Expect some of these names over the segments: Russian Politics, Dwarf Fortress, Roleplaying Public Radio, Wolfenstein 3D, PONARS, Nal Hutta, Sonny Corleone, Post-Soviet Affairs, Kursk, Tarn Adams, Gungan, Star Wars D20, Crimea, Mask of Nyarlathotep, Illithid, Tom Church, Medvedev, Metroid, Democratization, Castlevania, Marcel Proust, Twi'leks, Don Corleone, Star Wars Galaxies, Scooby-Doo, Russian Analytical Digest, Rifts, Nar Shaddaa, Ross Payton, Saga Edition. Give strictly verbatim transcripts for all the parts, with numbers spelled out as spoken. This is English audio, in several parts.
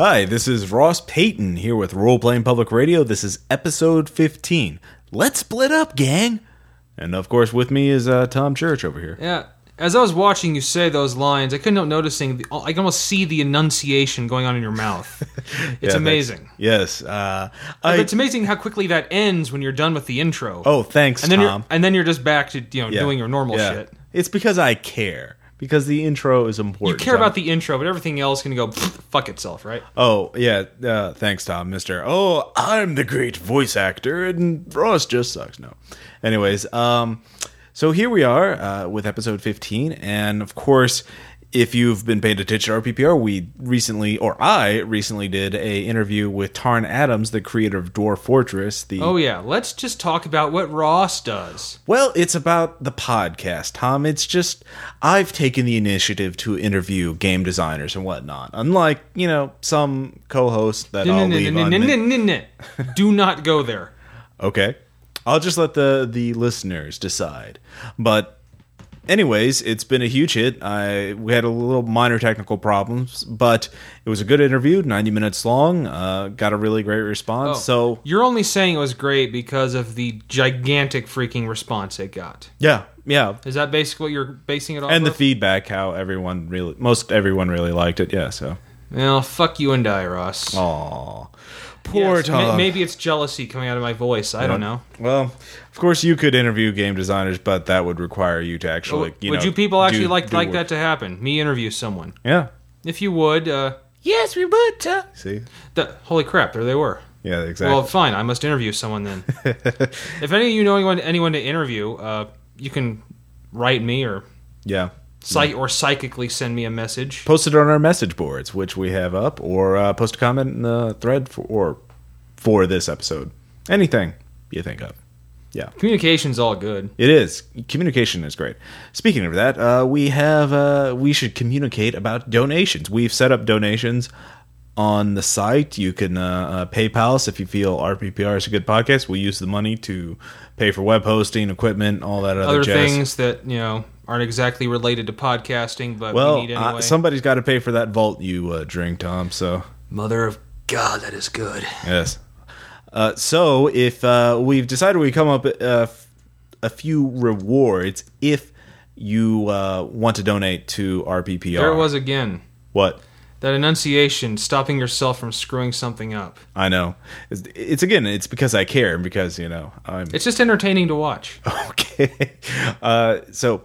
Hi, this is Ross Payton here with Roleplaying Public Radio. This is episode fifteen. Let's split up, gang. And of course, with me is uh, Tom Church over here. Yeah. As I was watching you say those lines, I couldn't help noticing, the, I can almost see the enunciation going on in your mouth. It's yeah, amazing. Yes. Uh, I, it's amazing how quickly that ends when you're done with the intro. Oh, thanks, and then Tom. You're, and then you're just back to you know yeah. doing your normal yeah. shit. It's because I care. Because the intro is important. You care Tom. about the intro, but everything else is going to go pfft, fuck itself, right? Oh, yeah. Uh, thanks, Tom, mister. Oh, I'm the great voice actor, and Ross just sucks. No. Anyways, um... so here we are uh, with episode fifteen, and of course, if you've been paying attention to R P P R, we recently, or I recently did a interview with Tarn Adams, the creator of Dwarf Fortress. The oh yeah, let's just talk about what Ross does. Well, it's about the podcast, Tom. It's just, I've taken the initiative to interview game designers and whatnot. Unlike, you know, some co-hosts that I'll leave on. Do not go there. Okay. I'll just let the, the listeners decide. But anyways, it's been a huge hit. I we had a little minor technical problems, but it was a good interview, ninety minutes long. Uh, got a really great response. Oh, so you're only saying it was great because of the gigantic freaking response it got. Yeah, yeah. Is that basically what you're basing it off And of? The feedback, how everyone really, most everyone really liked it. Yeah, so. Well, fuck you and die, Ross. Aw. Poor yes, Tom. Maybe it's jealousy coming out of my voice. I yeah. don't know. Well, of course you could interview game designers, but that would require you to actually, you would know, you people actually do, like do like work. that to happen? Me interview someone. Yeah. If you would, uh, yes, we would. Uh, See? The, holy crap, there they were. Yeah, exactly. Well, fine. I must interview someone then. If any of you know anyone, anyone to interview, uh, you can write me or yeah. Psych- or psychically send me a message. Post it on our message boards, which we have up, or uh, post a comment in the thread for or for this episode. Anything you think of. Yeah. Communication's all good. It is. Communication is great. Speaking of that, uh, we have uh, we should communicate about donations. We've set up donations on the site. You can uh, uh, PayPal us if you feel R P P R is a good podcast. We use the money to pay for web hosting, equipment, all that other, other jazz. Other things that, you know, aren't exactly related to podcasting, but well, we need anyway. Uh, somebody's got to pay for that vault you uh, drink, Tom, so. Mother of God, that is good. Yes. Uh, so, if uh, we've decided we come up uh, a few rewards if you uh, want to donate to R P P R. There it was again. What? That enunciation, stopping yourself from screwing something up. I know. It's, it's again, it's because I care and because, you know, I'm... It's just entertaining to watch. Okay. Uh, so,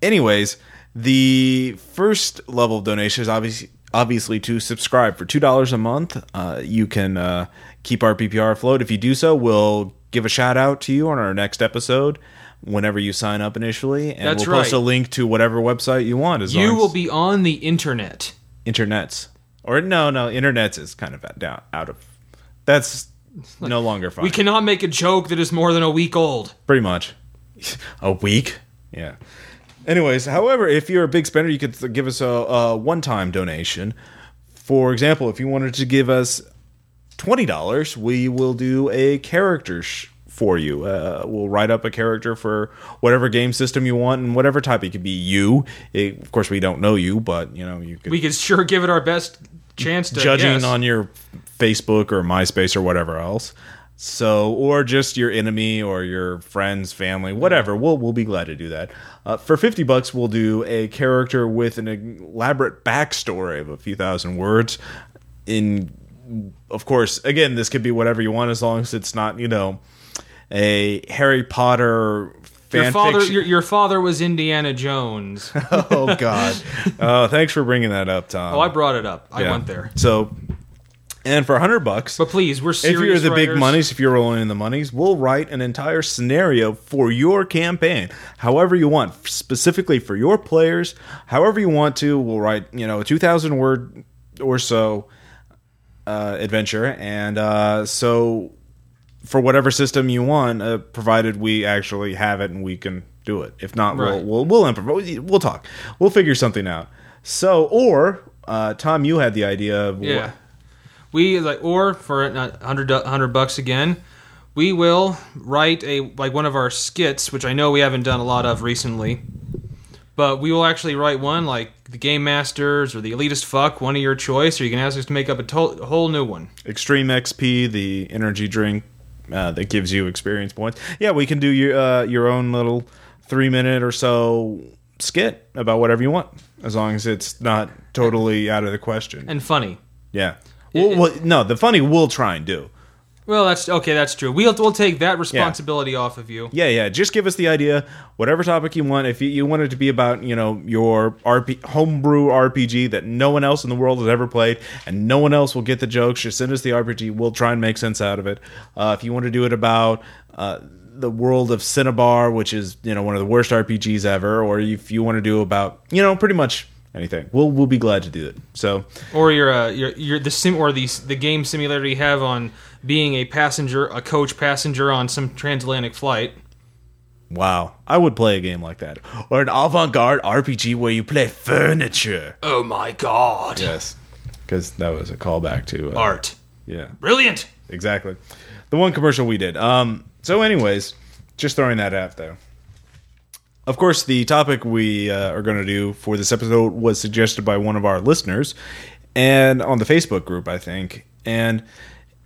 anyways, the first level of donation is obviously, obviously to subscribe. For two dollars a month, uh, you can uh, keep our R P P R afloat. If you do so, we'll give a shout-out to you on our next episode. Whenever you sign up initially. And That's we'll right. post a link to whatever website you want. As you long as... will be on the internet. Internets. Or no, no, internets is kind of down, out of... That's like, no longer fun. We cannot make a joke that is more than a week old. Pretty much. A week? Yeah. Anyways, however, if you're a big spender, you could give us a, a one-time donation. For example, if you wanted to give us twenty dollars, we will do a character sh- for you. Uh, we'll write up a character for whatever game system you want and whatever type. It could be you. It, of course, we don't know you, but you know you could. We could sure give it our best chance to judging guess. on your Facebook or MySpace or whatever else. So, or just your enemy or your friends, family, whatever. We'll we'll be glad to do that. Uh, for fifty bucks, we'll do a character with an elaborate backstory of a few thousand words. In, of course, again, this could be whatever you want as long as it's not, you know. A Harry Potter fan your father, fiction. Your, your father was Indiana Jones. Oh, God. Uh, thanks for bringing that up, Tom. Oh, I brought it up. I yeah. went there. So, and for one hundred bucks. But please, we're serious. If you're the writers. Big monies, if you're rolling in the monies, we'll write an entire scenario for your campaign. However you want, specifically for your players. However you want to, we'll write, you know, a two thousand word or so uh, adventure. And uh, so... for whatever system you want, uh, provided we actually have it and we can do it. If not, right. we'll, we'll we'll improvise. We'll talk. We'll figure something out. So, or uh, Tom, you had the idea of yeah, what? we like or for not one hundred bucks again, we will write a like one of our skits, which I know we haven't done a lot of recently, But we will actually write one, like the Game Masters or the Elitist Fuck, one of your choice, or you can ask us to make up a, to- a whole new one. Extreme X P, the energy drink uh, that gives you experience points. Yeah, we can do your uh, your own little three-minute or so skit about whatever you want, as long as it's not totally out of the question. And funny. Yeah. Well, it, well no, the funny we'll try and do. Well, that's okay. That's true. We'll we'll take that responsibility yeah. off of you. Yeah, yeah. Just give us the idea, whatever topic you want. If you, you want it to be about, you know, your R P, homebrew R P G that no one else in the world has ever played, and no one else will get the jokes, just send us the R P G. We'll try and make sense out of it. Uh, if you want to do it about uh, the world of Cinnabar, which is, you know, one of the worst R P Gs ever, or if you want to do about, you know, pretty much anything, we'll we'll be glad to do it. So, or your uh, your your the sim or the the game simulator you have on being a passenger, a coach passenger on some transatlantic flight. Wow. I would play a game like that. Or an avant-garde R P G where you play furniture. Oh my god. Yes. Because that was a callback to... Uh, Art. Yeah. Brilliant. Exactly. The one commercial we did. Um. So anyways, just throwing that out there. Of course, the topic we uh, are going to do for this episode was suggested by one of our listeners and on the Facebook group, I think. And...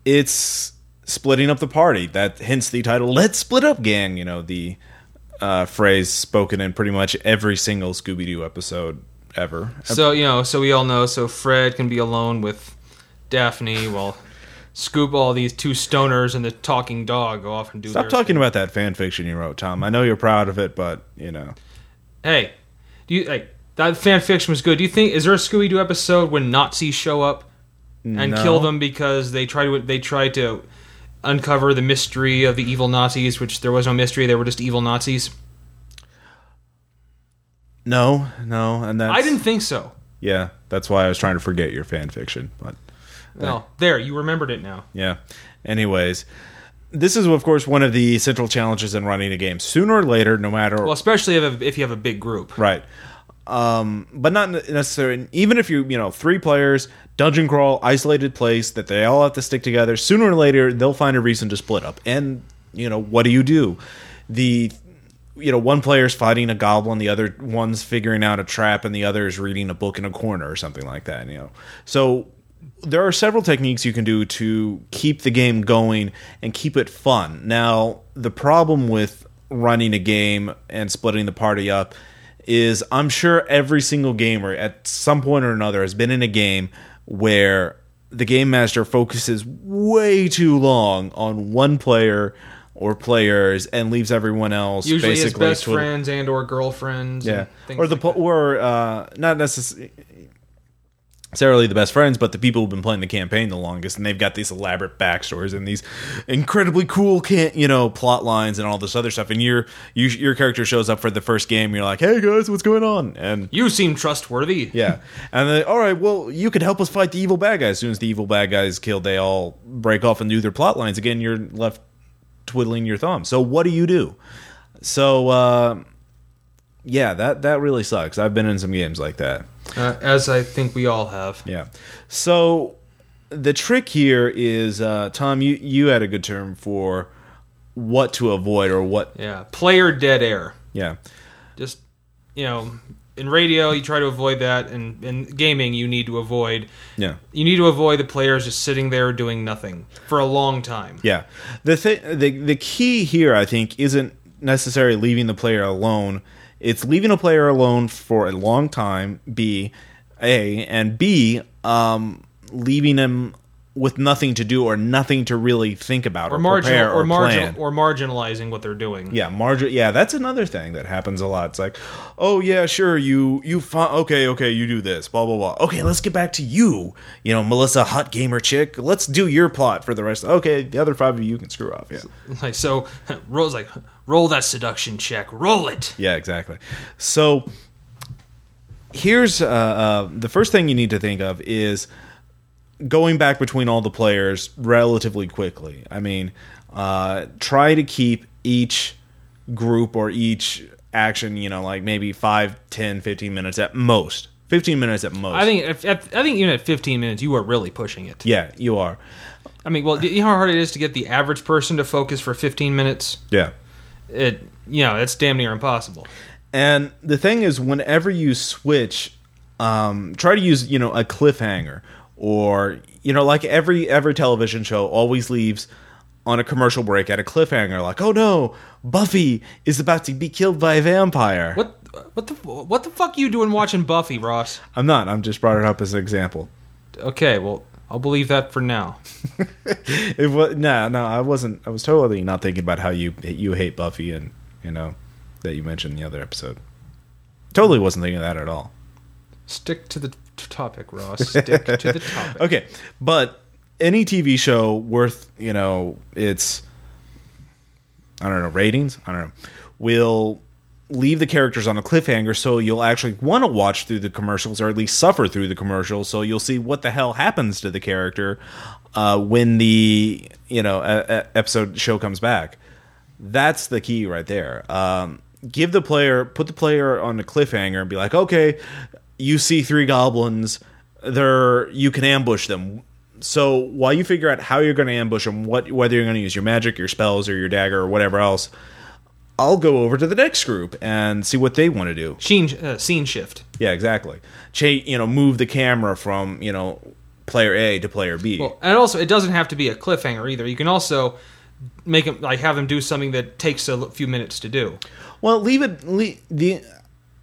it's splitting up the party. That hence the title, Let's Split Up, Gang. You know, the uh, phrase spoken in pretty much every single Scooby-Doo episode ever. So, you know, so we all know, so Fred can be alone with Daphne while Scoop, all these two stoners, and the talking dog go off and do Stop their Stop talking thing. About that fan fiction you wrote, Tom. I know you're proud of it, but, you know. Hey, do you like that fan fiction was good. Do you think, is there a Scooby-Doo episode when Nazis show up? And no. kill them because they tried to they tried to uncover the mystery of the evil Nazis, which there was no mystery; they were just evil Nazis. No, no, and that's... I didn't think so. Yeah, that's why I was trying to forget your fan fiction. But well, uh, there you remembered it now. Yeah. Anyways, this is of course one of the central challenges in running a game. Sooner or later, no matter well, especially if if you have a big group, right? Um, but not necessarily, even if you, you know, three players, dungeon crawl, isolated place that they all have to stick together, sooner or later, they'll find a reason to split up. And, you know, what do you do? The, you know, one player's fighting a goblin, the other one's figuring out a trap, and the other is reading a book in a corner or something like that, you know. So there are several techniques you can do to keep the game going and keep it fun. Now, the problem with running a game and splitting the party up is I'm sure every single gamer at some point or another has been in a game where the game master focuses way too long on one player or players and leaves everyone else usually basically his best to friends and or girlfriends. Yeah, and or the like or uh, not necessarily the best friends, but the people who've been playing the campaign the longest, and they've got these elaborate backstories and these incredibly cool, can you know, plot lines and all this other stuff. And your you, your character shows up for the first game. You're like, "Hey guys, what's going on?" And you seem trustworthy. Yeah, and then, all right, well, you could help us fight the evil bad guy. As soon as the evil bad guy is killed, they all break off and do their plot lines again. You're left twiddling your thumb. So what do you do? So uh, yeah, that that really sucks. I've been in some games like that. Uh, as I think we all have. Yeah. So the trick here is, uh, Tom, you, you had a good term for what to avoid or what... Yeah, player dead air. Yeah. Just, you know, in radio, you try to avoid that, and in gaming, you need to avoid... Yeah. You need to avoid the players just sitting there doing nothing for a long time. Yeah. The thi- the, the key here, I think, isn't necessarily leaving the player alone. It's leaving a player alone for a long time, B, A, and B, um, leaving them with nothing to do or nothing to really think about or, or marginal, prepare or, or marginal, plan. Or marginalizing what they're doing. Yeah, margin. Yeah, that's another thing that happens a lot. It's like, oh, yeah, sure, you, you, fi- okay, okay, you do this, blah, blah, blah. Okay, let's get back to you, you know, Melissa, hot gamer chick. Let's do your plot for the rest. Of- okay, the other five of you can screw off, yeah. Like, so, Rose like... roll that seduction check. Roll it. Yeah, exactly. So here's uh, uh, the first thing you need to think of is going back between all the players relatively quickly. I mean, uh, try to keep each group or each action, you know, like maybe five, ten, fifteen minutes at most. fifteen minutes at most. I think if, if, I think even at fifteen minutes, you are really pushing it. Yeah, you are. I mean, well, you know how hard it is to get the average person to focus for fifteen minutes? Yeah. It, you know, that's damn near impossible. And the thing is, whenever you switch, um, try to use, you know, a cliffhanger, or, you know, like every every television show always leaves on a commercial break at a cliffhanger, like, oh no, Buffy is about to be killed by a vampire. What what the what the fuck are you doing watching Buffy, Ross? I'm not. I'm just brought it up as an example. Okay, well, I'll believe that for now. it was, no, no, I wasn't. I was totally not thinking about how you you hate Buffy, and, you know, that you mentioned in the other episode. Totally wasn't thinking of that at all. Stick to the t- topic, Ross. Stick to the topic. Okay, but any T V show worth, you know, its, I don't know, ratings? I don't know. Will leave the characters on a cliffhanger, so you'll actually want to watch through the commercials, or at least suffer through the commercials, so you'll see what the hell happens to the character uh, when the, you know, a, a episode show comes back. That's the key right there. Um, give the player, put the player on a cliffhanger and be like, okay, you see three goblins, they're, you can ambush them. So while you figure out how you're going to ambush them, what, whether you're going to use your magic, your spells, or your dagger, or whatever else, I'll go over to the next group and see what they want to do. Scene, uh, scene shift. Yeah, exactly. Ch- you know, move the camera from, you know, player A to player B. Well, and also, it doesn't have to be a cliffhanger either. You can also make them, like, have them do something that takes a few minutes to do. Well, leave it. Leave, the.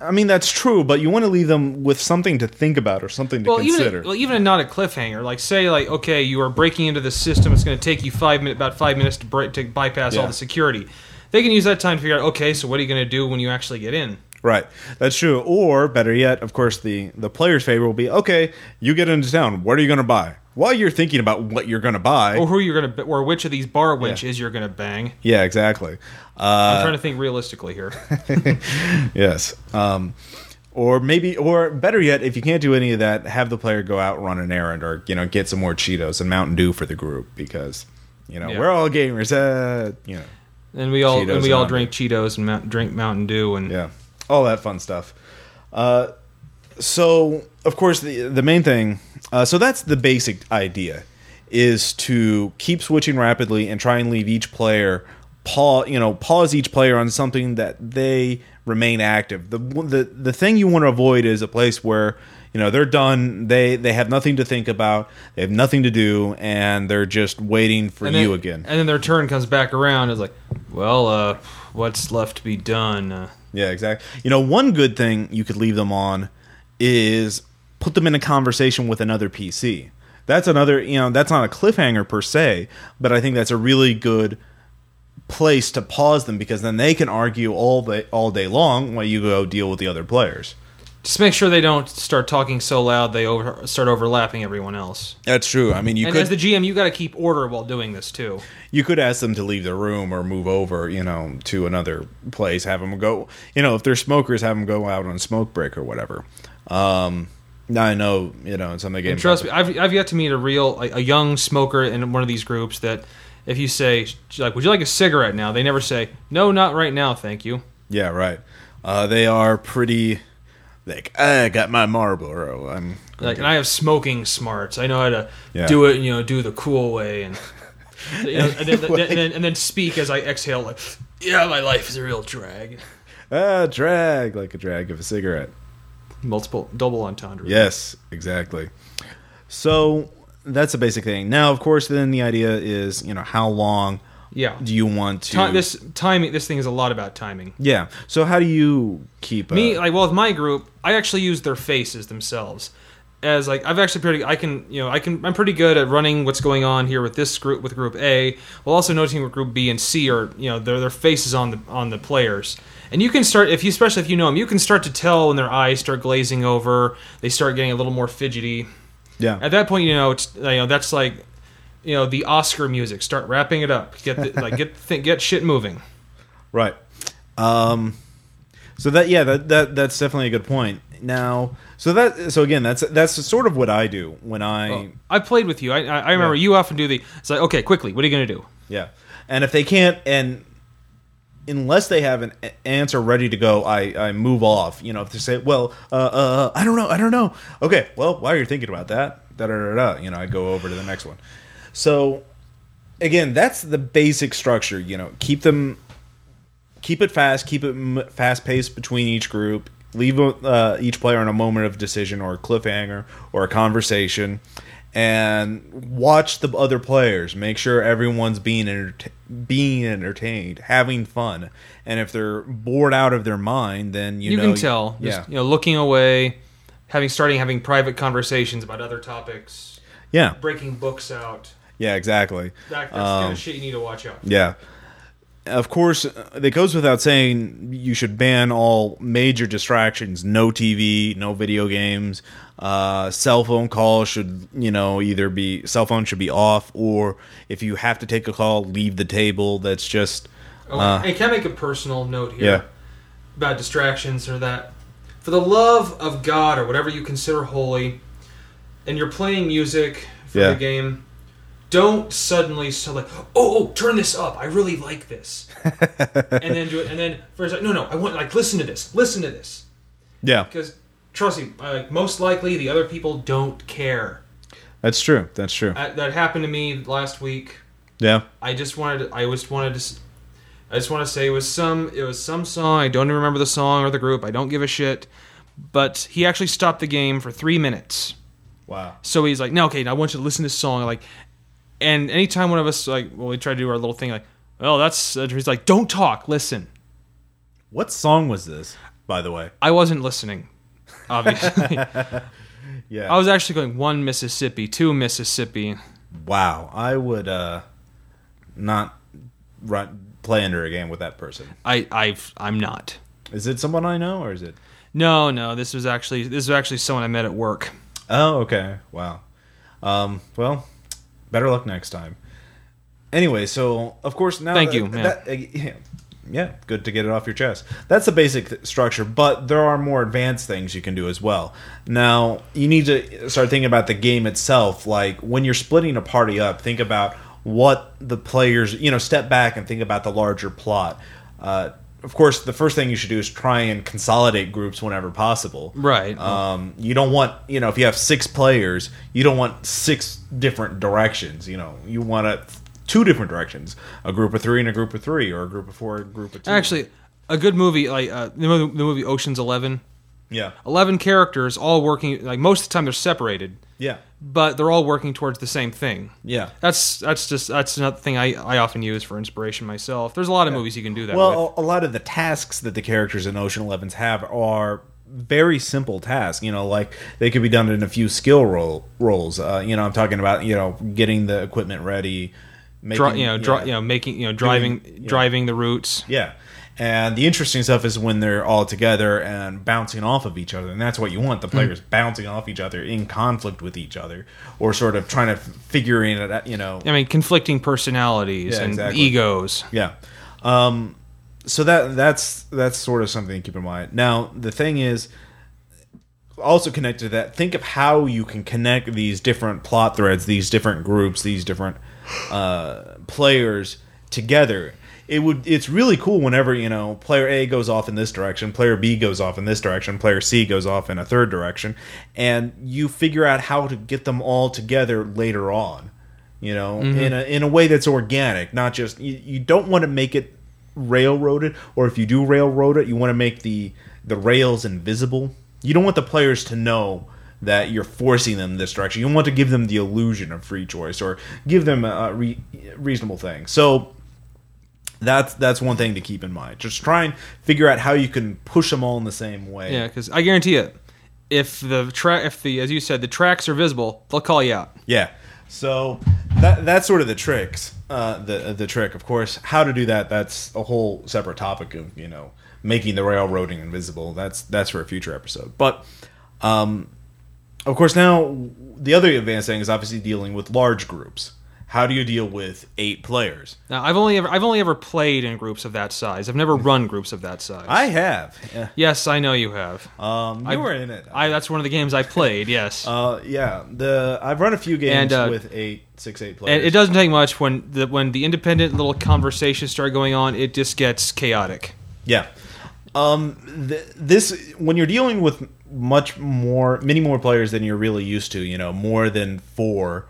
I mean, that's true, but you want to leave them with something to think about or something to well, consider. Even, well, even not a cliffhanger. Like, say, like, okay, you are breaking into the system. It's going to take you five minute, about five minutes to, break, to bypass yeah. all the security. They can use that time to figure out, okay, so what are you going to do when you actually get in? Right. That's true. Or, better yet, of course, the, the player's favor will be, okay, you get into town. What are you going to buy? While you're thinking about what you're going to buy. Or who you're going to, or which of these bar wenches yeah. you're going to bang. Yeah, exactly. Uh, I'm trying to think realistically here. Yes. Um, or maybe, or better yet, if you can't do any of that, have the player go out, run an errand, or, you know, get some more Cheetos and Mountain Dew for the group, because, you know, yeah. we're all gamers. Uh, you know, and we all Cheetos and we all drink Cheetos and Mount, drink Mountain Dew and yeah, all that fun stuff. Uh, so of course the the main thing. Uh, so that's the basic idea, is to keep switching rapidly and try and leave each player. Pause, you know, pause each player on something that they remain active. The the the thing you want to avoid is a place where, you know, they're done. They they have nothing to think about. They have nothing to do, and they're just waiting for then, you again. And then their turn comes back around. It's like, well, uh, what's left to be done? Uh, yeah, exactly. You know, one good thing you could leave them on is put them in a conversation with another P C. That's another. You know, that's not a cliffhanger per se, but I think that's a really good place to pause them, because then they can argue all day, all day long while you go deal with the other players. Just make sure they don't start talking so loud they over, start overlapping everyone else. That's true. I mean, you and could, as the G M, you got to keep order while doing this too. You could ask them to leave the room or move over, you know, to another place. Have them go, you know, if they're smokers, have them go out on smoke break or whatever. Um, I know, you know, in some of the games. And trust me, I've I've yet to meet a real a, a young smoker in one of these groups that, if you say, like, would you like a cigarette now? They never say, no, not right now, thank you. Yeah, right. Uh, they are pretty, like, I got my Marlboro. I'm like, and I have smoking smarts. I know how to yeah. do it, you know, do the cool way. And, you know, and, then, then, and, then, and then speak as I exhale, like, yeah, my life is a real drag. Ah, drag, like a drag of a cigarette. Multiple, double entendre. Yes, exactly. So that's the basic thing. Now, of course, then the idea is, you know, how long yeah. do you want to... Time, this timing. This thing is a lot about timing. Yeah. So how do you keep... Me, a, like, well, with my group, I actually use their faces themselves. As, like, I've actually pretty... I can, you know, I can... I'm pretty good at running what's going on here with this group, with group A, while also noticing what group B and C are, you know, their their faces on the on the players. And you can start, if you, especially if you know them, you can start to tell when their eyes start glazing over, they start getting a little more fidgety. Yeah. At that point, you know, it's, you know, that's like, you know, the Oscar music. Start wrapping it up. Get the, like get th- get shit moving. Right. Um, so that yeah, that, that that's definitely a good point. Now, so that so again, that's that's sort of what I do when I well, I played with you. I I, I remember yeah. you often do the. It's like, okay, quickly, what are you going to do? Yeah. And if they can't, and unless they have an answer ready to go, I, I move off. You know, if they say, well, uh, uh, I don't know, I don't know. Okay, well, while you're thinking about that, da da da da, you know, I go over to the next one. So, again, that's the basic structure. You know, keep them, keep it fast, keep it fast-paced between each group, leave uh, each player in a moment of decision or a cliffhanger or a conversation, and watch the other players. Make sure everyone's being enter- being entertained, having fun. And if they're bored out of their mind, then you, you know... You can tell. Yeah. Just, you know, looking away, having starting having private conversations about other topics. Yeah. Breaking books out. Yeah, exactly. That, that's um, the kind of shit you need to watch out for. Yeah. Of course, it goes without saying you should ban all major distractions. No T V, no video games. Uh, cell phone calls should, you know, either be... Cell phone should be off, or if you have to take a call, leave the table. That's just... Oh, uh, and can I make a personal note here? Yeah. About distractions or that. For the love of God or whatever you consider holy, and you're playing music for yeah. the game... Don't suddenly start like, oh, oh, turn this up. I really like this, and then do it. And then first, like, no, no, I want like listen to this, listen to this. Yeah, because trust me, uh, most likely the other people don't care. That's true. That's true. I, that happened to me last week. Yeah, I just wanted. To, I just wanted to. I just want to say it was some. It was some song. I don't even remember the song or the group. I don't give a shit. But he actually stopped the game for three minutes. Wow. So he's like, no, okay, now I want you to listen to this song. Like. And anytime one of us, like, well, we try to do our little thing, like, well, that's, uh, he's like, don't talk, listen. What song was this, by the way? I wasn't listening, obviously. Yeah. I was actually going one Mississippi, two Mississippi. Wow. I would uh, not run, play under a game with that person. I, I've, I'm not. Is it someone I know, or is it? No, no, this was actually, this was actually someone I met at work. Oh, okay. Wow. Um, well... Better luck next time. Anyway, so, of course, now... Thank that, you, man. That, uh, yeah, yeah, good to get it off your chest. That's the basic th- structure, but there are more advanced things you can do as well. Now, you need to start thinking about the game itself. Like, when you're splitting a party up, think about what the players... You know, step back and think about the larger plot. Uh, of course, the first thing you should do is try and consolidate groups whenever possible. Right. Um, you don't want... You know, if you have six players, you don't want six... different directions, you know. You want a, two different directions, a group of three and a group of three, or a group of four and a group of two. Actually, a good movie, like uh, the movie Ocean's Eleven. Yeah. Eleven characters all working, like most of the time they're separated. Yeah. But they're all working towards the same thing. Yeah. That's that's just, that's another thing I, I often use for inspiration myself. There's a lot of yeah. movies you can do that well, with. A lot of the tasks that the characters in Ocean Elevens have are... very simple task, you know, like they could be done in a few skill roll, rolls. Uh, you know, I'm talking about, you know, getting the equipment ready, making, Dri- you know, dri- yeah, you know, making, you know, driving, doing, yeah. driving the routes. Yeah. And the interesting stuff is when they're all together and bouncing off of each other. And that's what you want. The players mm-hmm. bouncing off each other, in conflict with each other, or sort of trying to figure it out, you know. I mean, conflicting personalities yeah, and exactly. egos. Yeah. Um, So that that's that's sort of something to keep in mind. Now, the thing is, also connected to that, think of how you can connect these different plot threads, these different groups, these different uh, players together. It would It's really cool whenever, you know, player A goes off in this direction, player B goes off in this direction, player C goes off in a third direction, and you figure out how to get them all together later on, you know, mm-hmm. in a in a way that's organic, not just, you, you don't want to make it railroaded, or if you do railroad it, you want to make the the rails invisible. You don't want the players to know that you're forcing them this direction. You want to give them the illusion of free choice, or give them a re- reasonable thing. So that's that's one thing to keep in mind. Just try and figure out how you can push them all in the same way. Yeah, because I guarantee it, if the tra- if the as you said, the tracks are visible, they'll call you out. Yeah. So that that's sort of the tricks, uh, the the trick, of course. How to do that, that's a whole separate topic of, you know, making the railroading invisible. That's that's for a future episode. But, um, of course, now the other advanced thing is obviously dealing with large groups. How do you deal with eight players? Now, I've only ever I've only ever played in groups of that size. I've never run groups of that size. I have. Yeah. Yes, I know you have. Um, you I, were in it. I, that's one of the games I played. Yes. Uh, yeah. The I've run a few games and, uh, with eight, six, eight players. And it doesn't take much when the when the independent little conversations start going on. It just gets chaotic. Yeah. Um. Th- this when you're dealing with much more, many more players than you're really used to. You know, more than four.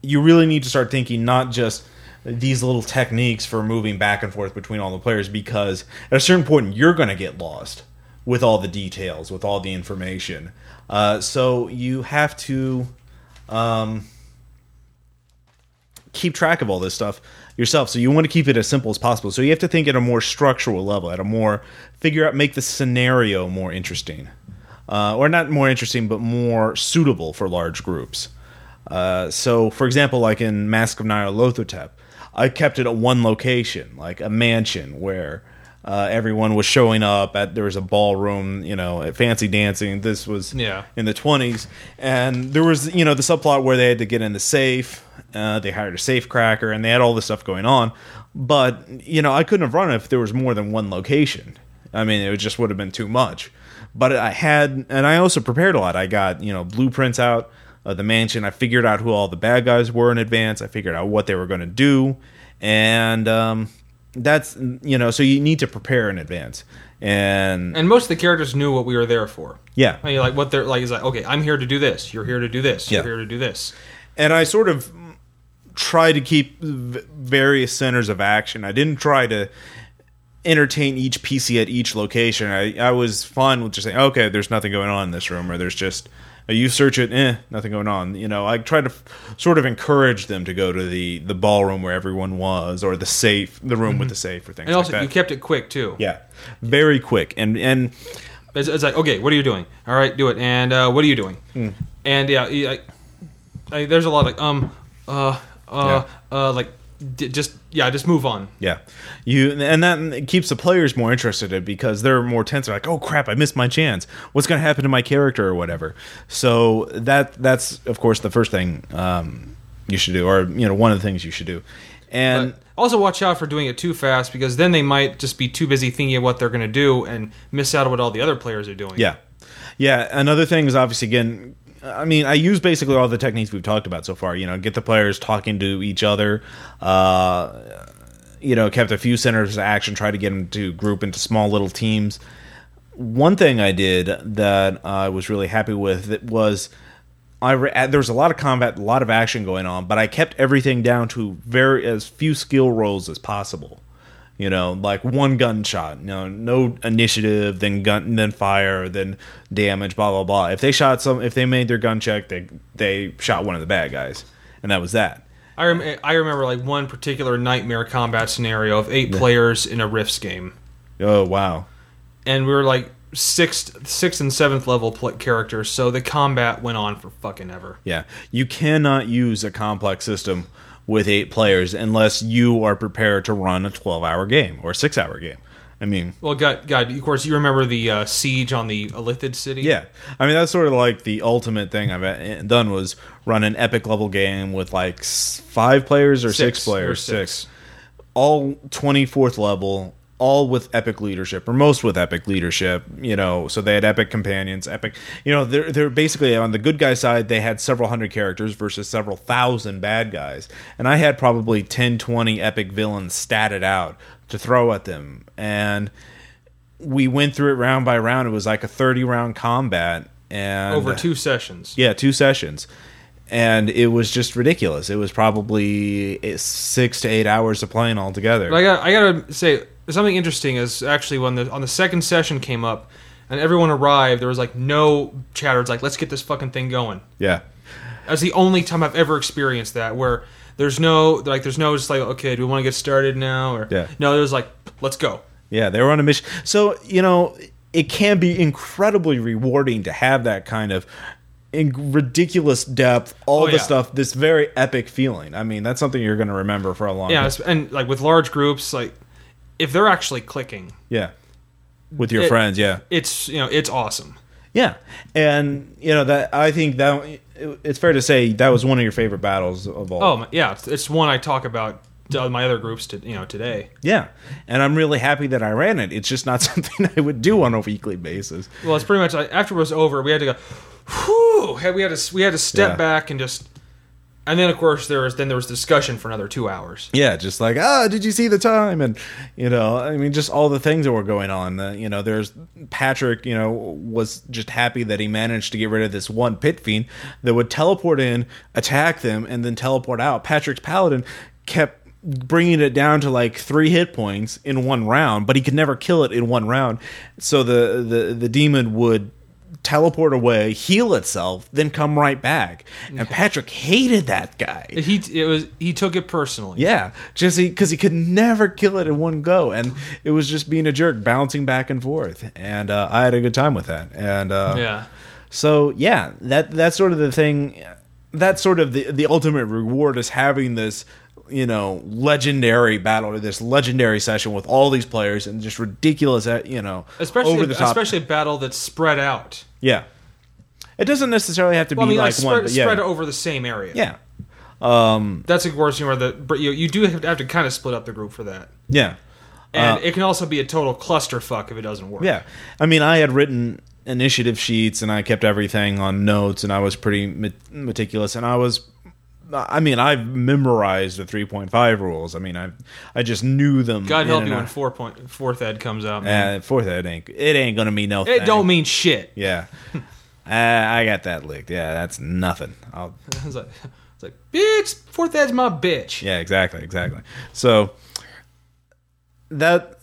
You really need to start thinking not just these little techniques for moving back and forth between all the players, because at a certain point you're going to get lost with all the details, with all the information. Uh, so you have to um, keep track of all this stuff yourself. So you want to keep it as simple as possible. So you have to think at a more structural level, at a more figure out, make the scenario more interesting. Uh, or not more interesting, but more suitable for large groups. Uh, so, for example, like in Mask of Nyarlathotep, I kept it at one location, like a mansion where uh, everyone was showing up. At there was a ballroom, you know, at fancy dancing. This was yeah. in the twenties, and there was, you know, the subplot where they had to get in the safe. Uh, they hired a safecracker, and they had all this stuff going on. But you know, I couldn't have run it if there was more than one location. I mean, it just would have been too much. But I had, and I also prepared a lot. I got, you know, blueprints out of the mansion. I figured out who all the bad guys were in advance. I figured out what they were going to do. And um, that's, you know, so you need to prepare in advance. And and most of the characters knew what we were there for. Yeah. I mean, like, what they're, like, is like, okay, I'm here to do this. You're here to do this. You're yeah. here to do this. And I sort of tried to keep various centers of action. I didn't try to entertain each P C at each location. I, I was fine with just saying, okay, there's nothing going on in this room, or there's just, you search it, eh, nothing going on. You know, I tried to f- sort of encourage them to go to the, the ballroom where everyone was, or the safe, the room mm-hmm. with the safe, or things and also, like that. You kept it quick, too. Yeah, very quick. And, and it's, it's like, okay, what are you doing? All right, do it. And uh, what are you doing? Mm. And, yeah, I, I, there's a lot of, like, um, uh, uh, yeah. uh, like, just yeah just move on yeah you and that keeps the players more interested, because they're more tense. They're like, oh crap, I missed my chance, what's going to happen to my character or whatever. So that that's of course the first thing um you should do, or you know one of the things you should do. And but also watch out for doing it too fast, because then they might just be too busy thinking of what they're going to do and miss out on what all the other players are doing. Yeah yeah another thing is, obviously, again, I mean, I use basically all the techniques we've talked about so far. You know, get the players talking to each other. Uh, you know, kept a few centers of action. Try to get them to group into small little teams. One thing I did that I was really happy with was I re- there was a lot of combat, a lot of action going on, but I kept everything down to very as few skill rolls as possible. You know, like one gunshot, you know, no initiative, then gun, then fire, then damage, blah blah blah. If they shot some, if they made their gun check, they they shot one of the bad guys, and that was that. I rem- I remember like one particular nightmare combat scenario of eight players in a Rifts game. Oh wow! And we were like sixth, sixth and seventh level pl- characters, so the combat went on for fucking ever. Yeah, you cannot use a complex system with eight players, unless you are prepared to run a twelve-hour game or a six-hour game. I mean... Well, God, God, of course, you remember the uh, siege on the Illithid city? Yeah. I mean, that's sort of like the ultimate thing I've done, was run an epic-level game with, like, five players or six, six players. Or six. six. All twenty-fourth level, all with epic leadership, or most with epic leadership, you know, so they had epic companions, epic... You know, they're, they're basically, on the good guy side, they had several hundred characters versus several thousand bad guys, and I had probably ten, twenty epic villains statted out to throw at them, and we went through it round by round. It was like a thirty-round combat, and... Over two sessions. Yeah, two sessions. And it was just ridiculous. It was probably six to eight hours of playing altogether. I gotta, I gotta say... Something interesting is actually when the on the second session came up and everyone arrived, there was like no chatter. It's like, let's get this fucking thing going. Yeah. That's the only time I've ever experienced that, where there's no, like, there's no just like, okay, do we want to get started now? Or yeah. No, there was like, let's go. Yeah, they were on a mission. So, you know, it can be incredibly rewarding to have that kind of in ridiculous depth, all oh, the yeah. stuff, this very epic feeling. I mean, that's something you're going to remember for a long yeah, time. Yeah, and like with large groups, like, if they're actually clicking, yeah, with your it, friends, yeah, it's you know it's awesome, yeah, and you know that I think that it's fair to say that was one of your favorite battles of all. Oh yeah, it's one I talk about to my other groups to you know today. Yeah, and I'm really happy that I ran it. It's just not something I would do on a weekly basis. Well, it's pretty much after it was over, we had to go, whew, we had to we had to step yeah. back and just. And then, of course, there was then there was discussion for another two hours. Yeah, just like, ah, did you see the time? And, you know, I mean, just all the things that were going on. Uh, you know, there's Patrick, you know, was just happy that he managed to get rid of this one pit fiend that would teleport in, attack them, and then teleport out. Patrick's paladin kept bringing it down to like three hit points in one round, but he could never kill it in one round. So the the, the demon would teleport away, heal itself, then come right back. And Patrick hated that guy. He it was he took it personally. Yeah, just because he, he could never kill it in one go, and it was just being a jerk, bouncing back and forth. And uh, I had a good time with that. And uh, yeah, so yeah, that that's sort of the thing. That's sort of the the ultimate reward is having this, you know, legendary battle or this legendary session with all these players and just ridiculous, you know, especially over the top. Especially a battle that's spread out. Yeah, it doesn't necessarily have to well, be I mean, like, like spread, one, but yeah. spread over the same area. Yeah, um, that's a course where the you you do have to kind of split up the group for that. Yeah, and uh, it can also be a total clusterfuck if it doesn't work. Yeah, I mean, I had written initiative sheets and I kept everything on notes and I was pretty meticulous and I was. I mean, I've memorized the three point five rules. I mean, I I just knew them. God help you when fourth ed comes out, man. Uh, fourth ed ain't it ain't gonna mean no. It thing. Don't mean shit. Yeah, uh, I got that licked. Yeah, that's nothing. I'll, I was like, I was like, bitch, fourth ed's my bitch. Yeah, exactly, exactly. So that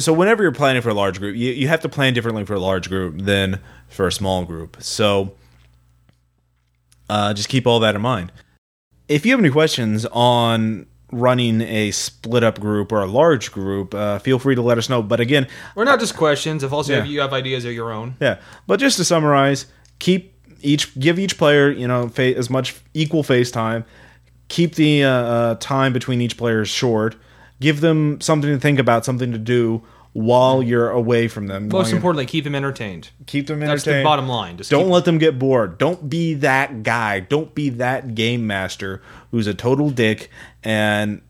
so whenever you're planning for a large group, you you have to plan differently for a large group than for a small group. So uh, just keep all that in mind. If you have any questions on running a split-up group or a large group, uh, feel free to let us know. But again... Or not just questions, if also yeah. you have ideas of your own. Yeah, but just to summarize, keep each give each player you know fa- as much equal face time. Keep the uh, uh, time between each player short. Give them something to think about, something to do while you're away from them. Most importantly, keep them entertained. Keep them entertained. That's the bottom line. Just don't let them get bored. Don't be that guy. Don't be that game master who's a total dick and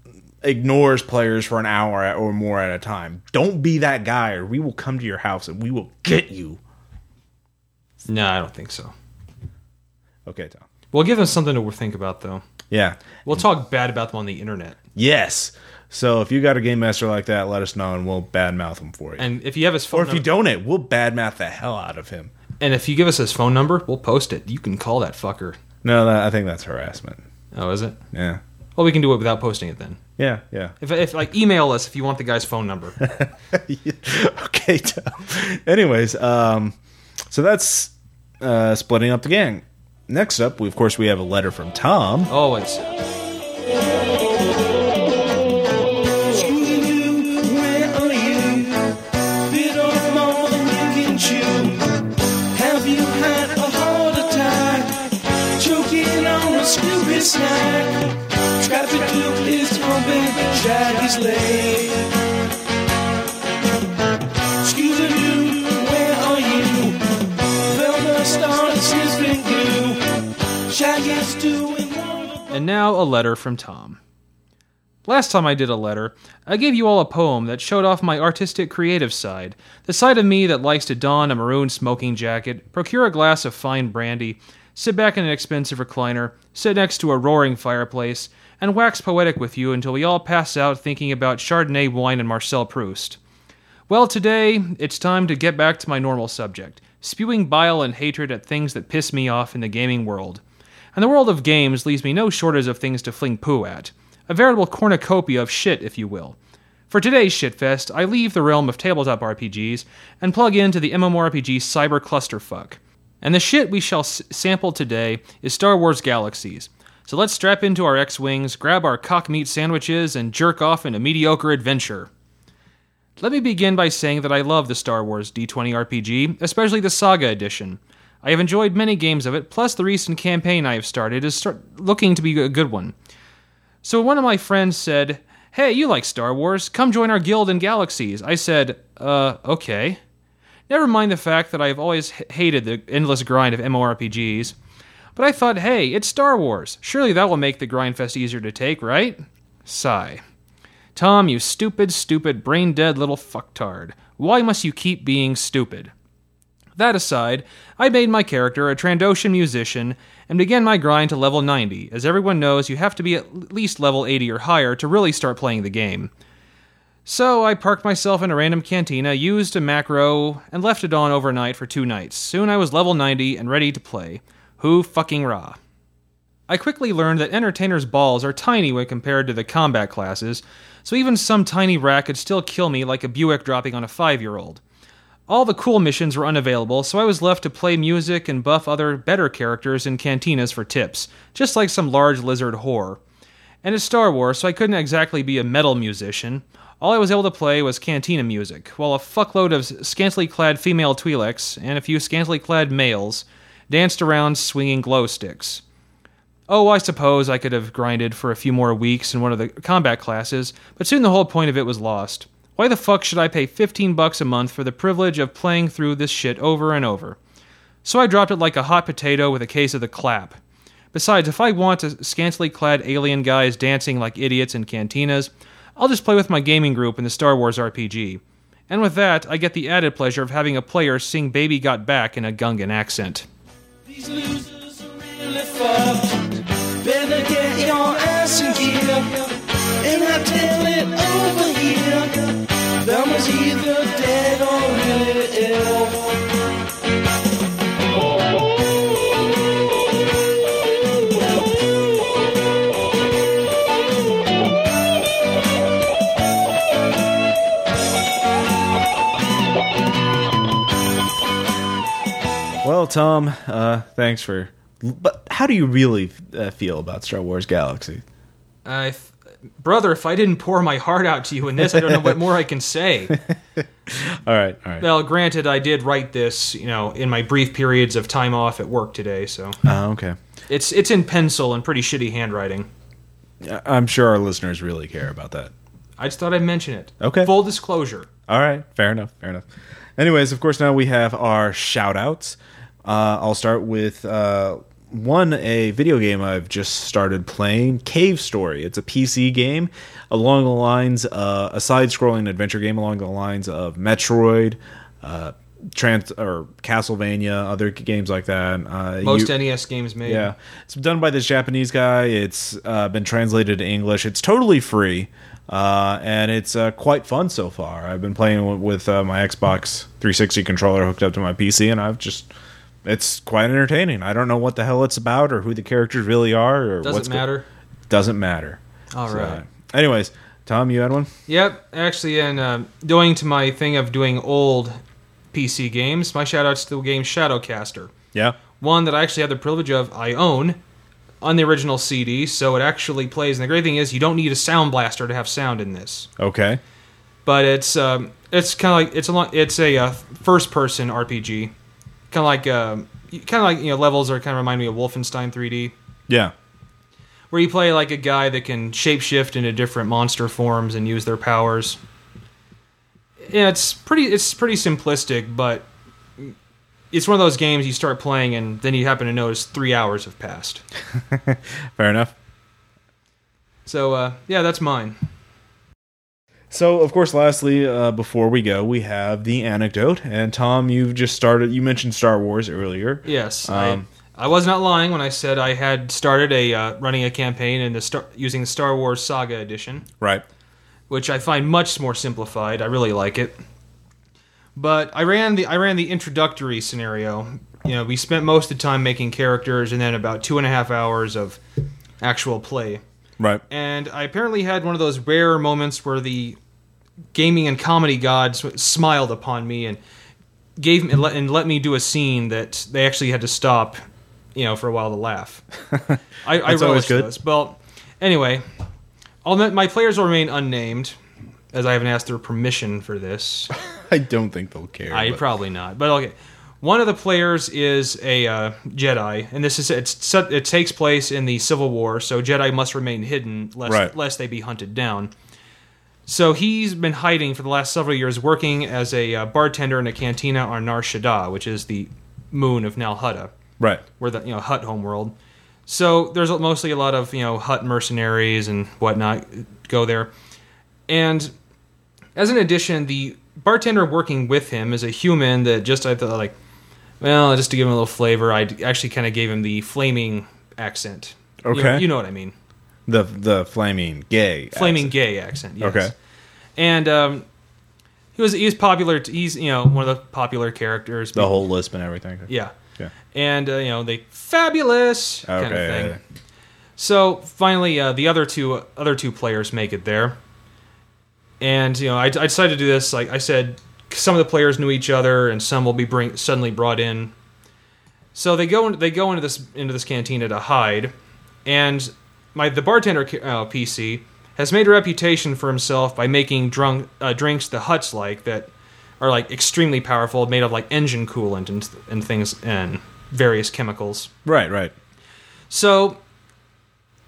ignores players for an hour or more at a time. Don't be that guy, or we will come to your house and we will get you. No, I don't think so. Okay, Tom. We'll give them something to think about, though. Yeah. We'll talk bad about them on the internet. Yes. So if you got a game master like that, let us know and we'll badmouth him for you. And if you have his phone number, or if you donate, we'll badmouth the hell out of him. And if you give us his phone number, we'll post it. You can call that fucker. No, that, I think that's harassment. Oh, is it? Yeah. Well, we can do it without posting it then. Yeah, yeah. If, if like, email us if you want the guy's phone number. Okay, Tom. Anyways, um, so that's uh, splitting up the gang. Next up, we, of course, we have a letter from Tom. Oh, it's... And now a letter from Tom. Last time I did a letter, I gave you all a poem that showed off my artistic creative side, the side of me that likes to don a maroon smoking jacket, procure a glass of fine brandy, sit back in an expensive recliner, sit next to a roaring fireplace, and wax poetic with you until we all pass out thinking about Chardonnay wine and Marcel Proust. Well, today, it's time to get back to my normal subject, spewing bile and hatred at things that piss me off in the gaming world. And the world of games leaves me no shortage of things to fling poo at, a veritable cornucopia of shit, if you will. For today's shitfest, I leave the realm of tabletop R P Gs and plug into the MMORPG cyber clusterfuck. And the shit we shall s- sample today is Star Wars Galaxies. So let's strap into our X-Wings, grab our cock meat sandwiches, and jerk off into mediocre adventure. Let me begin by saying that I love the Star Wars D twenty R P G, especially the Saga Edition. I have enjoyed many games of it, plus the recent campaign I have started is start- looking to be a good one. So one of my friends said, "Hey, you like Star Wars? Come join our guild in Galaxies." I said, uh, okay. Never mind the fact that I have always hated the endless grind of MMORPGs, but I thought, hey, it's Star Wars. Surely that will make the grindfest easier to take, right? Sigh. Tom, you stupid, stupid, brain-dead little fucktard. Why must you keep being stupid? That aside, I made my character a Trandoshan musician and began my grind to level ninety. As everyone knows, you have to be at least level eighty or higher to really start playing the game. So I parked myself in a random cantina, used a macro, and left it on overnight for two nights. Soon I was level ninety and ready to play. Who fucking rah. I quickly learned that entertainers' balls are tiny when compared to the combat classes, so even some tiny rat could still kill me like a Buick dropping on a five-year-old. All the cool missions were unavailable, so I was left to play music and buff other better characters in cantinas for tips, just like some large lizard whore. And it's Star Wars, so I couldn't exactly be a metal musician. All I was able to play was cantina music, while a fuckload of scantily clad female Twi'leks and a few scantily clad males danced around swinging glow sticks. Oh, I suppose I could have grinded for a few more weeks in one of the combat classes, but soon the whole point of it was lost. Why the fuck should I pay fifteen bucks a month for the privilege of playing through this shit over and over? So I dropped it like a hot potato with a case of the clap. Besides, if I want to scantily clad alien guys dancing like idiots in cantinas, I'll just play with my gaming group in the Star Wars R P G. And with that, I get the added pleasure of having a player sing Baby Got Back in a Gungan accent. These losers are really fucked. Better get your ass in gear and not tell it over here. Someone's either dead or really ill. Well, Tom, uh, thanks for... But how do you really uh, feel about Star Wars Galaxy? I, th- brother, if I didn't pour my heart out to you in this, I don't know what more I can say. all right, all right. Well, granted, I did write this, you know, in my brief periods of time off at work today, so. Oh, uh, okay. It's it's in pencil and pretty shitty handwriting. I'm sure our listeners really care about that. I just thought I'd mention it. Okay. Full disclosure. All right, fair enough, fair enough. Anyways, of course, now we have our shout-outs. Uh, I'll start with... Uh, One, a video game I've just started playing, Cave Story. It's a P C game along the lines, uh, a side-scrolling adventure game along the lines of Metroid, uh, Trans or Castlevania, other games like that. Uh, Most you, N E S games made. Yeah, it's done by this Japanese guy. It's uh, been translated to English. It's totally free, uh, and it's uh, quite fun so far. I've been playing with uh, my Xbox three sixty controller hooked up to my P C, and I've just... It's quite entertaining. I don't know what the hell it's about or who the characters really are. Or Doesn't what's matter. Go- Doesn't matter. All so, right. Anyways, Tom, you had one? Yep. Actually, and uh, going to my thing of doing old P C games, my shout-out's to the game Shadowcaster. Yeah. One that I actually have the privilege of, I own, on the original C D, so it actually plays. And the great thing is, you don't need a sound blaster to have sound in this. Okay. But it's um, it's kind of like, it's a, long, it's a uh, first-person R P G. Kind of like, um, kind of like you know, levels are kind of remind me of Wolfenstein three D. Yeah, where you play like a guy that can shapeshift into different monster forms and use their powers. Yeah, it's pretty. It's pretty simplistic, but it's one of those games you start playing and then you happen to notice three hours have passed. Fair enough. So uh, yeah, that's mine. So, of course, lastly, uh, before we go, we have the anecdote. And, Tom, you've just started... You mentioned Star Wars earlier. Yes. Um, I, I was not lying when I said I had started a uh, running a campaign in the star, using the Star Wars Saga Edition. Right. Which I find much more simplified. I really like it. But I ran the I ran the introductory scenario. You know, we spent most of the time making characters and then about two and a half hours of actual play. Right. And I apparently had one of those rare moments where the gaming and comedy gods smiled upon me and gave me, and let, and let me do a scene that they actually had to stop, you know, for a while to laugh. I, I realized this. Well, anyway, I'll, my players will remain unnamed, as I haven't asked their permission for this. I don't think they'll care. I but. probably not. But okay, one of the players is a uh, Jedi, and this is it's, it takes place in the Civil War, so Jedi must remain hidden lest right. lest they be hunted down. So he's been hiding for the last several years, working as a uh, bartender in a cantina on Nar Shaddaa, which is the moon of Nal Hutta, right? Where the you know Hutt homeworld. So there's mostly a lot of you know Hutt mercenaries and whatnot go there, and as an addition, the bartender working with him is a human that just I thought like, well, just to give him a little flavor, I actually kind of gave him the flaming accent. Okay, you know, you know what I mean. The the flaming gay flaming accent. gay accent. Yes. Okay, and um, he was he was popular. T- he's you know one of the popular characters. The whole lisp and everything. Yeah, yeah, and uh, you know the fabulous okay. kind of thing. So finally, uh, the other two other two players make it there, and you know, I, I decided to do this. Like I said, some of the players knew each other, and some will be bring, suddenly brought in. So they go they go into this into this cantina to hide, and my the bartender uh, P C has made a reputation for himself by making drunk uh, drinks the Hutts like that are like extremely powerful, made of like engine coolant and and things and various chemicals. Right, right. So.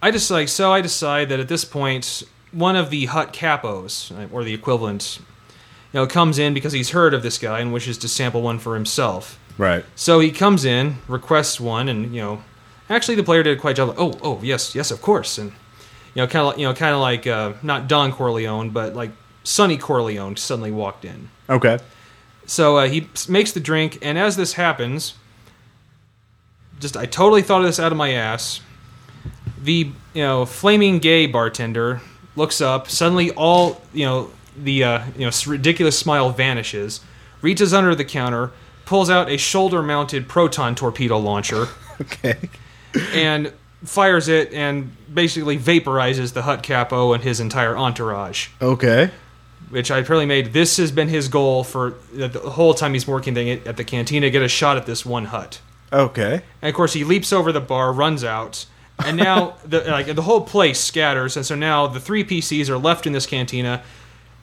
I just like so. I decide that at this point, one of the Hutt capos or the equivalent, you know, comes in because he's heard of this guy and wishes to sample one for himself. Right. So he comes in, requests one, and you know, actually the player did quite a job. Oh, oh, yes, yes, of course, and you know, kind of, you know, kind of like uh, not Don Corleone, but like Sonny Corleone suddenly walked in. Okay. So uh, he makes the drink, and as this happens, just I totally thought of this out of my ass. The you know flaming gay bartender looks up. Suddenly, all you know the uh, you know ridiculous smile vanishes. Reaches under the counter, pulls out a shoulder-mounted proton torpedo launcher, okay, and fires it, and basically vaporizes the Hutt capo and his entire entourage. Okay, which I apparently made. This has been his goal for the whole time he's working at the cantina. Get a shot at this one Hutt. Okay, and of course he leaps over the bar, runs out. And now the like the whole place scatters, and so now the three P Cs are left in this cantina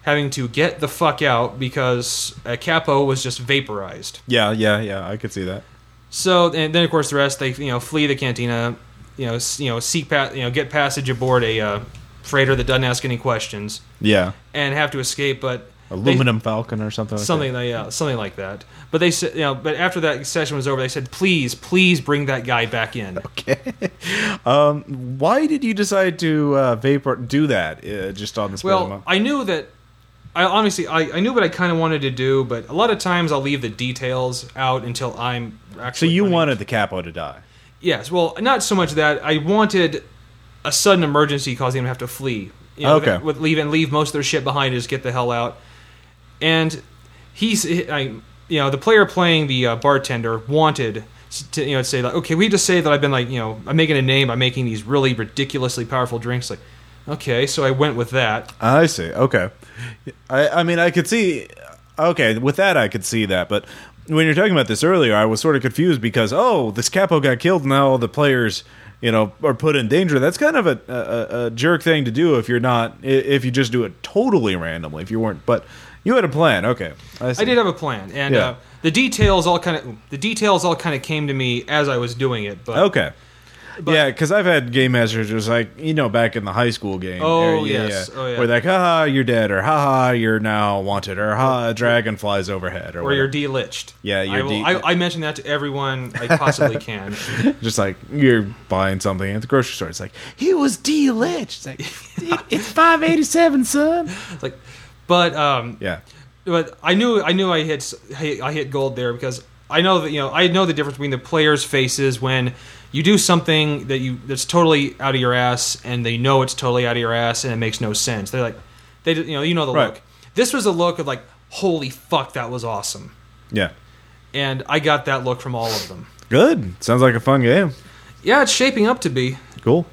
having to get the fuck out because a capo was just vaporized. Yeah, yeah, yeah, I could see that. So and then of course the rest they you know flee the cantina, you know, you know, seek pa- you know, get passage aboard a uh, freighter that doesn't ask any questions. Yeah. And have to escape, but Aluminum they, Falcon or something like something that. Like, yeah, something like that. But they said, you know, but after that session was over, they said, "Please, please bring that guy back in." Okay. Um, why did you decide to uh, vapor do that uh, just on this? Well, promo? I knew that. I honestly, I, I knew what I kind of wanted to do, but a lot of times I'll leave the details out until I'm actually. So you running. Wanted the capo to die? Yes. Well, not so much that I wanted a sudden emergency causing him to have to flee. You know, okay. With, with leave and leave most of their shit behind and just get the hell out. And he's, I, you know, the player playing the uh, bartender wanted to, you know, to say like, okay, we just say that I've been like, you know, I'm making a name by making these really ridiculously powerful drinks. Like, okay, so I went with that. I see. Okay, I, I mean, I could see. Okay, with that, I could see that. But when you're talking about this earlier, I was sort of confused because oh, this capo got killed. Now the players, you know, are put in danger. That's kind of a, a, a jerk thing to do if you're not, if you just do it totally randomly. If you weren't, but. You had a plan, okay. I, I did have a plan, and yeah. uh, the details all kind of the details all kind of came to me as I was doing it. But okay, but, yeah, because I've had game masters just like you know back in the high school game. Oh area, yes, yeah, oh yeah. Where they're like, haha, you're dead, or haha, you're now wanted, or ha, a dragon flies overhead, or, or you're delitzed. Yeah, you're. I, will, de- I, I mention that to everyone I possibly can. Just like you're buying something at the grocery store, it's like he was delitzed. It's like it's five eighty seven, son. It's like. But um, yeah, but I knew I knew I hit I hit gold there because I know that you know I know the difference between the players' faces when you do something that you that's totally out of your ass and they know it's totally out of your ass and it makes no sense. They're like they you know you know the right. look. This was a look of like holy fuck that was awesome. Yeah, and I got that look from all of them. Good, sounds like a fun game. Yeah, it's shaping up to be cool.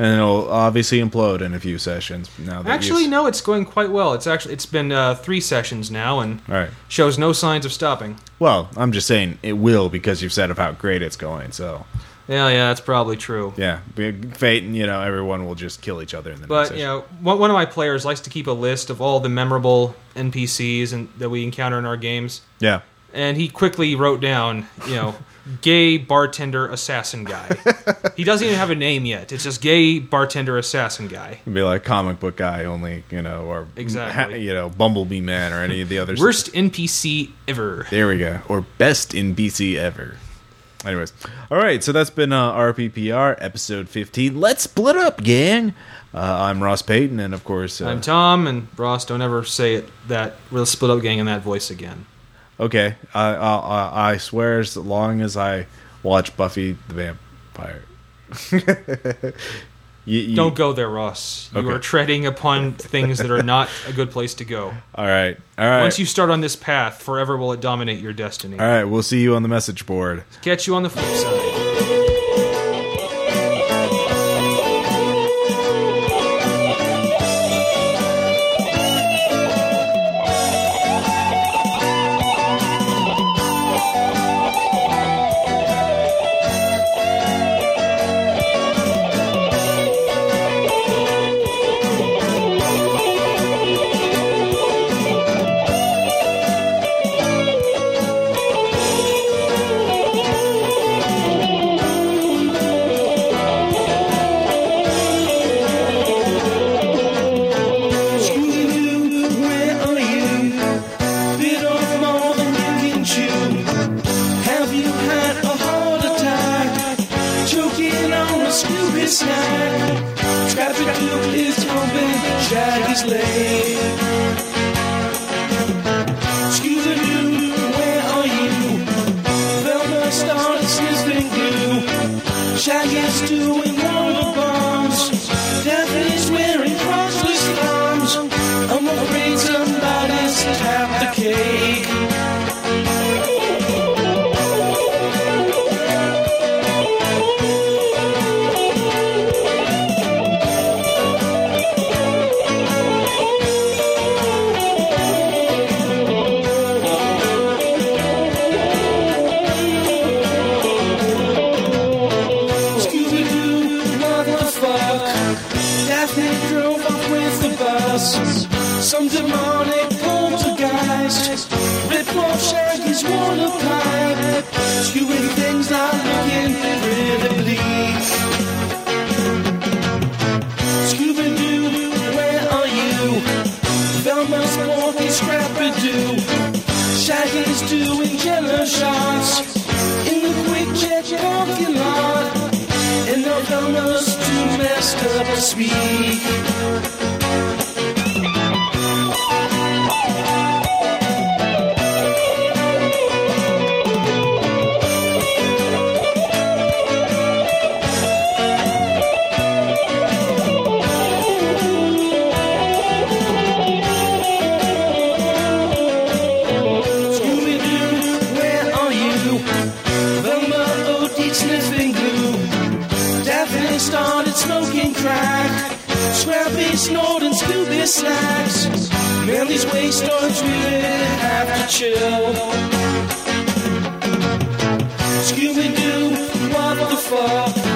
And it'll obviously implode in a few sessions. Now that actually, you've... no, it's going quite well. It's actually it's been uh, three sessions now, and right. shows no signs of stopping. Well, I'm just saying it will because you've said of how great it's going. So yeah, yeah, that's probably true. Yeah, fate, and you know, everyone will just kill each other in the but, next session. But you know, one of my players likes to keep a list of all the memorable N P Cs and that we encounter in our games. Yeah, and he quickly wrote down, you know. Gay bartender assassin guy. He doesn't even have a name yet. It's just gay bartender assassin guy. It'd be like comic book guy only, you know, or exactly, you know, Bumblebee Man or any of the others. Worst N P C ever. There we go. Or best N P C ever. Anyways, all right. So that's been uh, R P P R episode fifteen. Let's split up, gang. Uh, I'm Ross Payton, and of course, uh, I'm Tom. And Ross, don't ever say it that we'll split up, gang, in that voice again. Okay, I, I I swear as long as I watch Buffy the Vampire. you, you... Don't go there, Ross. You okay. are treading upon things that are not a good place to go. All right, all right. Once you start on this path, forever will it dominate your destiny. All right, we'll see you on the message board. Catch you on the flip side. a Scooby snack. Scooby-Doo is open, Shaggy's late. Scooby-Doo, where are you? Velma started sniffing glue. Shaggy's doing rubber bombs. Daffy is wearing crossless thumbs. I'm afraid somebody's tapped the cake. Some demonic poltergeist ripped off Shaggy's water pipe, skewing things not looking really bleak. Scooby-Doo, where are you? Velma's walking Scrapper-Doo. Shaggy's doing jello shots in the quick jet parking lot, and now Velma's too messed up to speak. Scrappy snorting Scooby snacks. Man, these waste ones we really have to chill. Scooby-Doo, what the fuck?